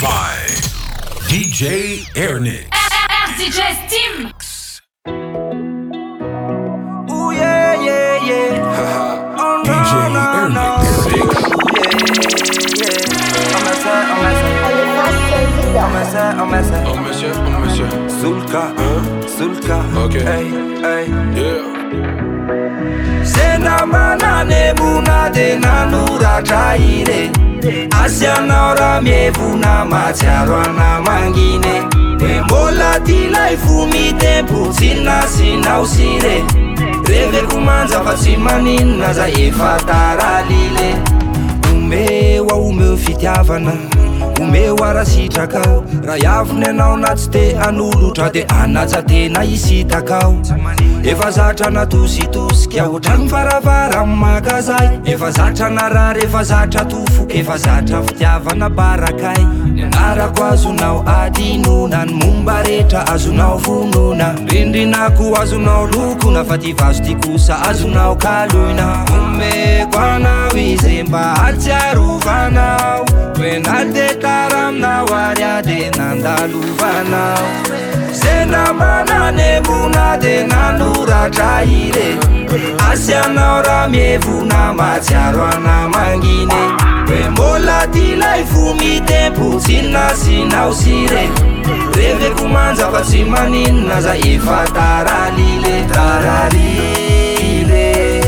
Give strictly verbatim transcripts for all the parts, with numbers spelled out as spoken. by D J Airnix. D J Steam. Ooh yeah yeah yeah. Oh, no, D J Airnix. Oh monsieur, oh monsieur. Zulka, Zulka. Okay. Hey hey. Yeah. Sena manane munade nanura jaire. Asia naora mievuna maciarwa na mangine Mola di laifu mi tempu sina sina usire Reve kumanza fasimani naza ifatara lile Umewa umefitiavana Umewa rasitrakao Rayavune naonatste anulutra de anazate na isitakao Efa zatra na tusitusi kia hotran faravara makazai Efa zatra na rara, efa zatra tufu, efa zatra fitiava na barakai Nenarako azunao adinuna, mumbareta azunao fununa Rindinaku azunao lukuna, fativastikusa azunao kaluna Umekwana wizemba atiaruvanao Wenatetaramna wariade nandaluvanao Sena manane bunade nanura jaire Asia naora mievuna maciarwa na mangine Mola di laifu mi tempu sina sina usire Reve kumanza fasimani naza ifatara lile Tara lile,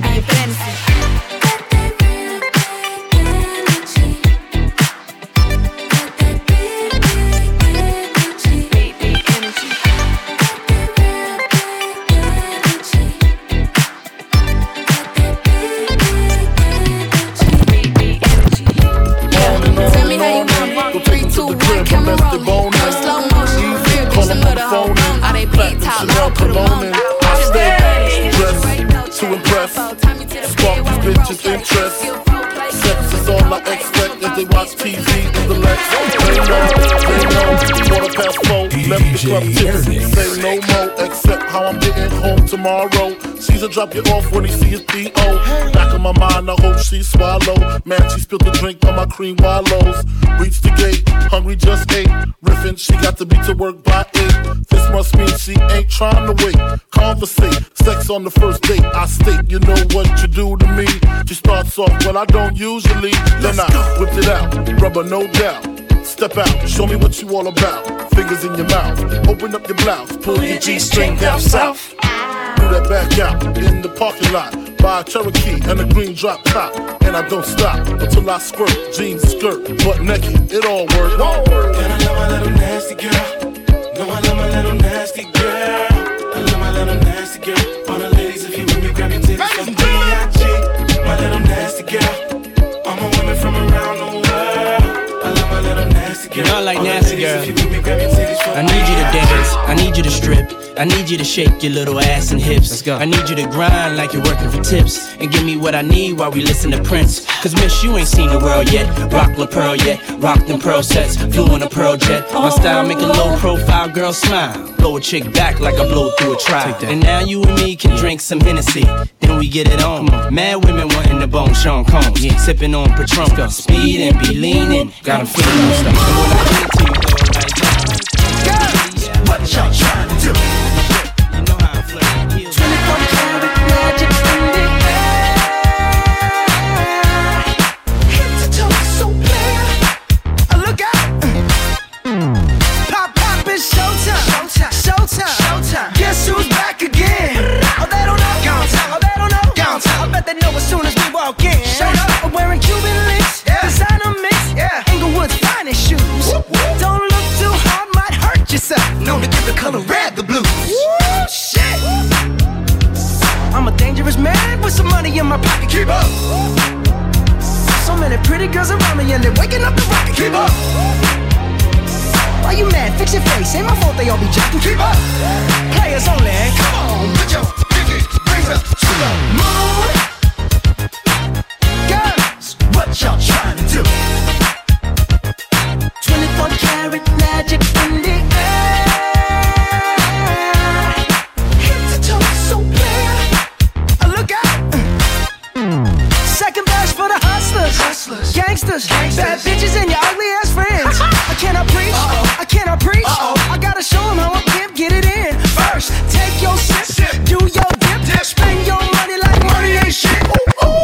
be a fantasy. Say no more, except how I'm getting home tomorrow. Caesar drop you off when he sees D O. Back in my mind, I hope she swallow. Man, she spilled the drink on my cream wallows. Reach the gate, hungry just ate. Riffin', she got to be to work by eight. This must mean she ain't trying to wait. Conversate, sex on the first date. I state, you know what you do to me. She starts off, well, I don't usually. Then I whipped it out, rubber no doubt. Step out, show me what you all about. Fingers in your mouth, open up your blouse. Pull your G-string down south. Do that back out, in the parking lot. Buy a Cherokee and a green drop top. And I don't stop, until I squirt. Jeans, skirt, butt naked, it all works. And I love my little nasty girl. No, I love my little nasty girl. I love my little nasty girl. All the ladies, if you with me, grab your titties. From D I G, my little nasty girl. All my women from around the world. I love my little nasty girl. You know, like nasty. it, girl. I need you to dance, I need you to strip, I need you to shake your little ass and hips. Let's go. I need you to grind like you're working for tips, and give me what I need while we listen to Prince. Cause miss, you ain't seen the world yet. Rock La Pearl yet, rock them pearl sets, flew in a pearl jet. My style make a low profile girl smile, blow a chick back like I blow through a trial. And now you and me can drink some Hennessy, then we get it on. Mad women wanting the bone, Sean Combs, yeah. Sipping on Patron, speed and be leaning, got them feeling on stuff. And when I get to you, girl, right now, girls, yeah. What y'all trying to do? You know how I flirt. twenty-four karat magic in the air, head to toe so clear. I look out, mm. pop pop, it's showtime, showtime, showtime, showtime. Guess who's back again? Oh, they don't know, gone time. Oh, they don't know, gone time. I bet they know as soon as we walk in. Show up, I'm wearing Cuban links, yeah. Designer mix, yeah. Inglewood's finest shoes. Whoop, whoop. Don't look too hard, might hurt yourself. Known to give the color red the blues. Woo, shit. I'm a dangerous man with some money in my pocket. Keep up. So many pretty girls around me and they're waking up the rocket. Keep up. Why you mad? Fix your face. Ain't my fault they all be jacking. Keep up. Players only. Come on, put your pinky rings up to the moon. Girls, what y'all trying to do? twenty-four karat magic in the air, head to toe so clear. I look out. Mm. Second best for the hustlers, hustlers. Gangsters, gangsters, bad bitches and your ugly ass friends. I cannot preach, uh-oh. I cannot preach. Uh-oh. I gotta show them how I can't get it in. First, take your sip, sip. Do your dip, dip. Spend your money like money ain't shit. Ooh, ooh.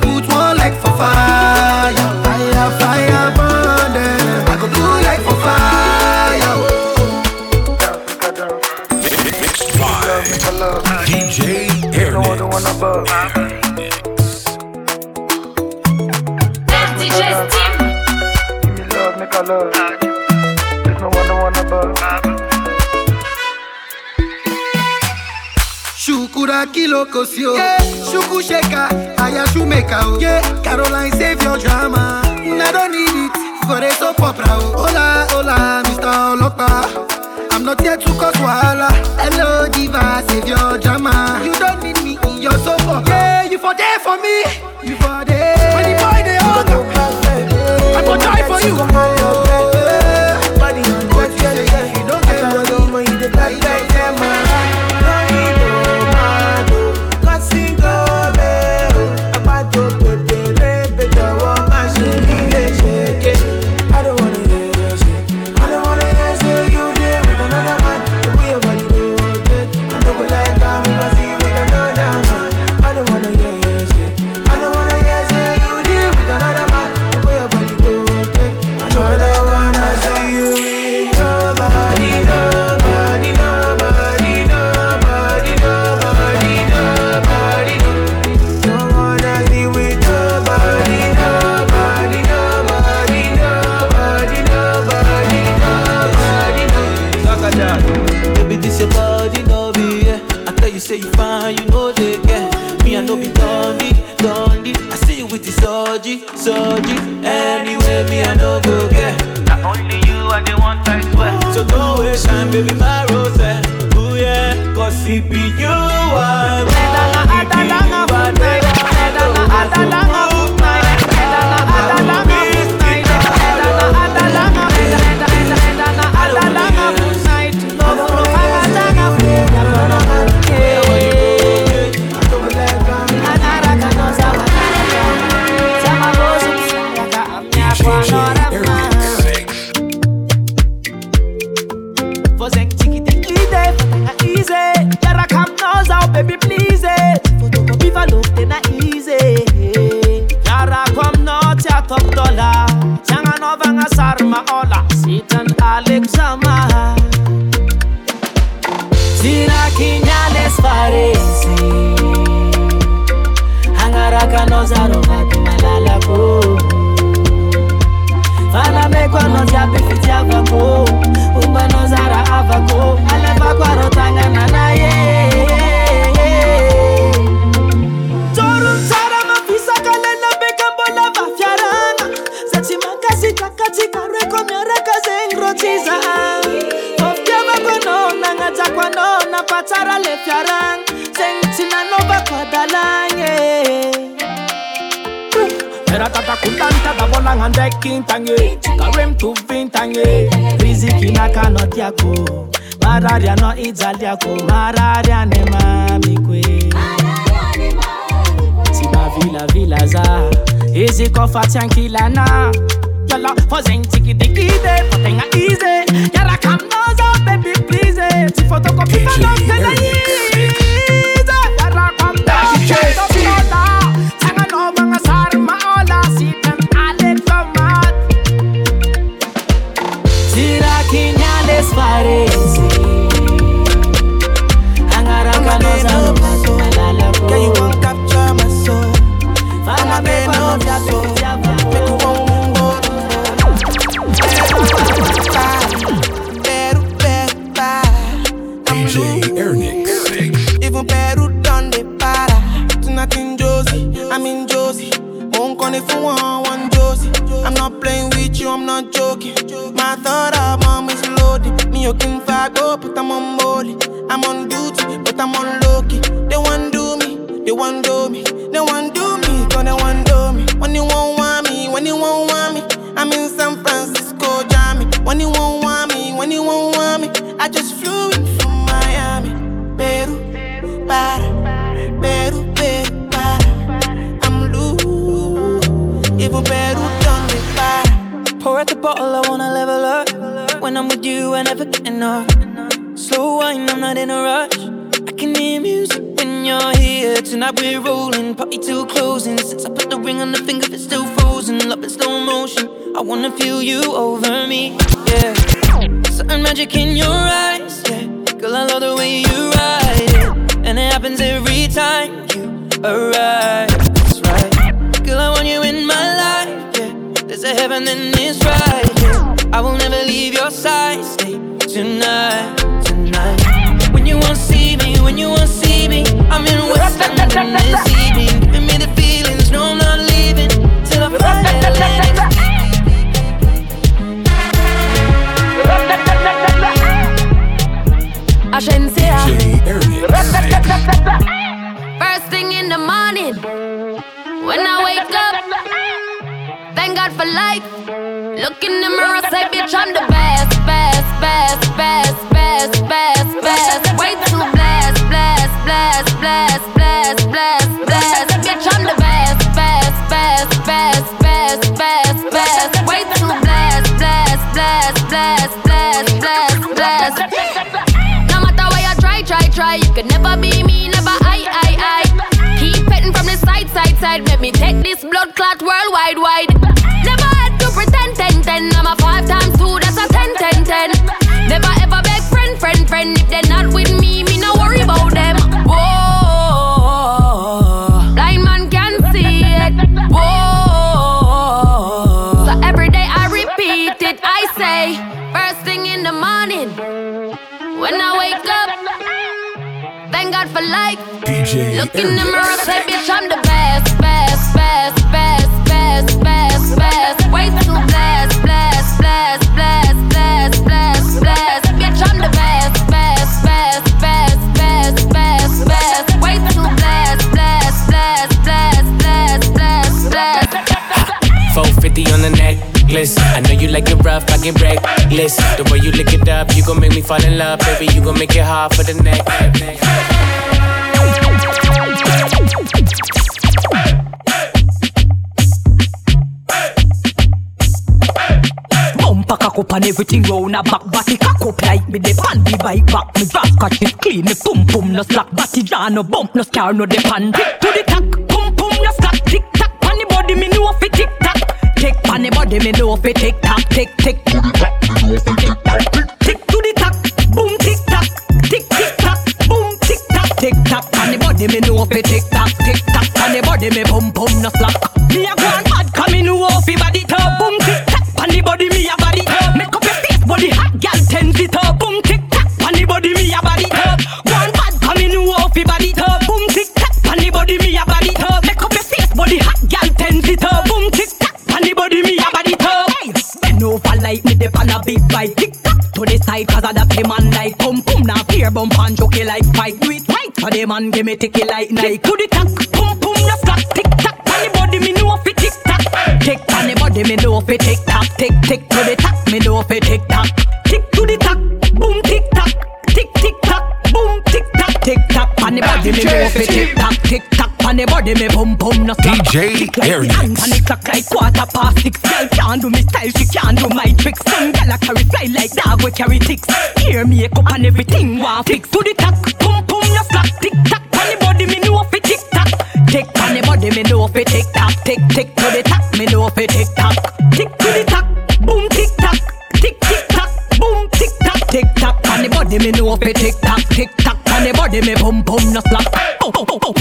Put one leg for fire, fire, fire. going above. That's D J Steam. Give me love, make I love. There's no one, no one above. Shukura kiloko sio, shuku sheka, ayashumeka. Yeah, Caroline save your drama. I don't need it. So hola, hola, Mister Olopa. I'm not here to cause wahala. Hello, diva, save your drama. You don't need me in your sofa. Yeah, you for there for me. You for there. When the boy they hug, I go die for you. You don't get money when you dey die, die, die, man. happens every time you arrive. That's right. Girl, I want you in my life, yeah. There's a heaven and it's right, yeah. I will never leave your side. Stay tonight, tonight. When you won't see me, when you won't see me, I'm in West London this evening. Giving me the feelings, no, I'm not leaving till I find Atlantic. First thing in the morning, when I wake up, thank God for life. Look in the mirror, say bitch, I'm the best, best, best, best, best, best, best. Way too blessed, blessed, blessed, blessed, blessed, blessed, blessed. Bitch, I'm the best, best, best, best, best, best, best. Way too blessed, blessed, blessed, blessed, blessed, blessed, blessed. Try, try, you could never be me, never I, I, I. Keep petting from the side, side, side. Let me take this blood clot worldwide, wide. Never had to pretend, ten, ten. I'm a five times two, that's a ten, ten, ten. Never ever beg friend, friend, friend. If they're not with me, me no worry about them. Whoa, blind man can see it. Whoa, so every day I repeat it, I say. First thing in the morning, when I wake up, thank God for life. D J Look in the mirror, say bitch, I'm the best, best, best, best, best, best, best. Way too blessed, blessed, blessed, blessed, blessed, blessed, blessed. Bitch, I'm the best, best, best, best, best, best, best. Way too blessed, blessed, blessed, blessed, blessed, blessed, blessed. four fifty on the neck. I know you like it rough, I get reckless. The way you lick it up, you gon' make me fall in love. Baby, you gon' make it hard for the neck. Bumper cock up and everything round a back. Batty cock up like me, the pan be bike back. Me back catch it clean, me pum pum no slack. Batty jaw no bump, no scar no the pan. Tick to the tack, pum pum no slack. Tick tack, pan the body me know fi tick tack. Tick on the body, me know fi tick tack, tick tick. Tick to the tack, boom tick tack, tick tick tack, boom tick tack, tick tack. On the body, me know fi tick tack, tick tack. On the body, me boom boom no slack. Me a go on bad, 'cause me know fi body top, boom tick tack. On the body, me a body top. Make up your face, body hot, girl ten feet up, boom tick tack. On the body, me a body top. Go on bad, 'cause me know fi body top, boom tick tack. On the body, me a body top. Make up your face, body hot, girl ten feet up, boom tick tack. Anybody me a body top. Bend over like me dip on a big bite. Tick tock to the side 'cause a dappy man like pum pum. Now fear bump and jockey like fight. Do it right 'cause the man give me ticky like Nike. Tick to the tack, pum pum no slack. Tick tock, anybody me know fi tick tock. Tick anybody me know fi tick tock. Tick tick to the tack, me know fi tick tock. Tick to the tack, boom tick tock. Tick tick tock, boom tick tock. Tick tock, anybody me know fi tick tock. Tick tock. And the body me boom boom no stop. D J Aries. And the clock like quarter past six. Girl can't do me style, she can't do my tricks. Some girl a carry fly like dog we carry ticks. Hair makeup and everything want fix. To the tack, boom boom no stop. Tick tack, and the body me know fi tick tack. Tick and the body me know fi tick tack. Tick tick to the tack, me know fi tick tack. Tick to the tack, boom tick tack. Tick tick tack, boom tick tack. Tick tack, and the body me know fi tick tack. Tick tack, and the body me boom boom no slack. Boom boom boom boom.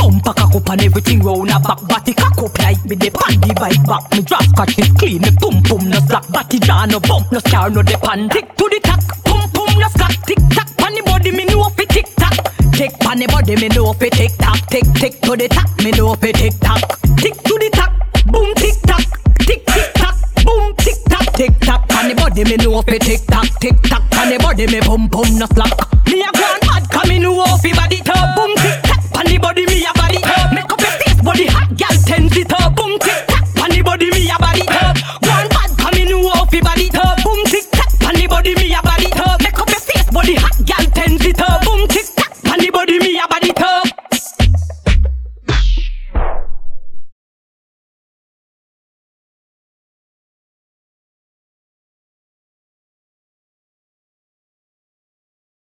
Up and everything round a back, batty cock up like me the pan the bike back. Me draft catch it clean, me pum pum no slack. Batty jaw no bump, no scar no the pan. Tick to the tack, pum pum no slack. Tick tack, pan the body me know fi tick tack. Tick pan the body me know fi tick tack. Tick tick to the tack, me know fi tick tack. Tick to the tack, boom tick tack. Tick tick tack, boom tick tack. Tick tack, pan the body me know fi tick tack. Tick tack, pan the body me pum pum no slack. Me a go on mad 'cause me know fi body top. Boom tick tack, pan the body me a body top. Body hot, girl, ten feet up, boom tick tap. On the body, me a body up. One bad, come in new off, body up, boom tick tap. On the body, me a body up. Make up your face, body hot, girl, ten feet up.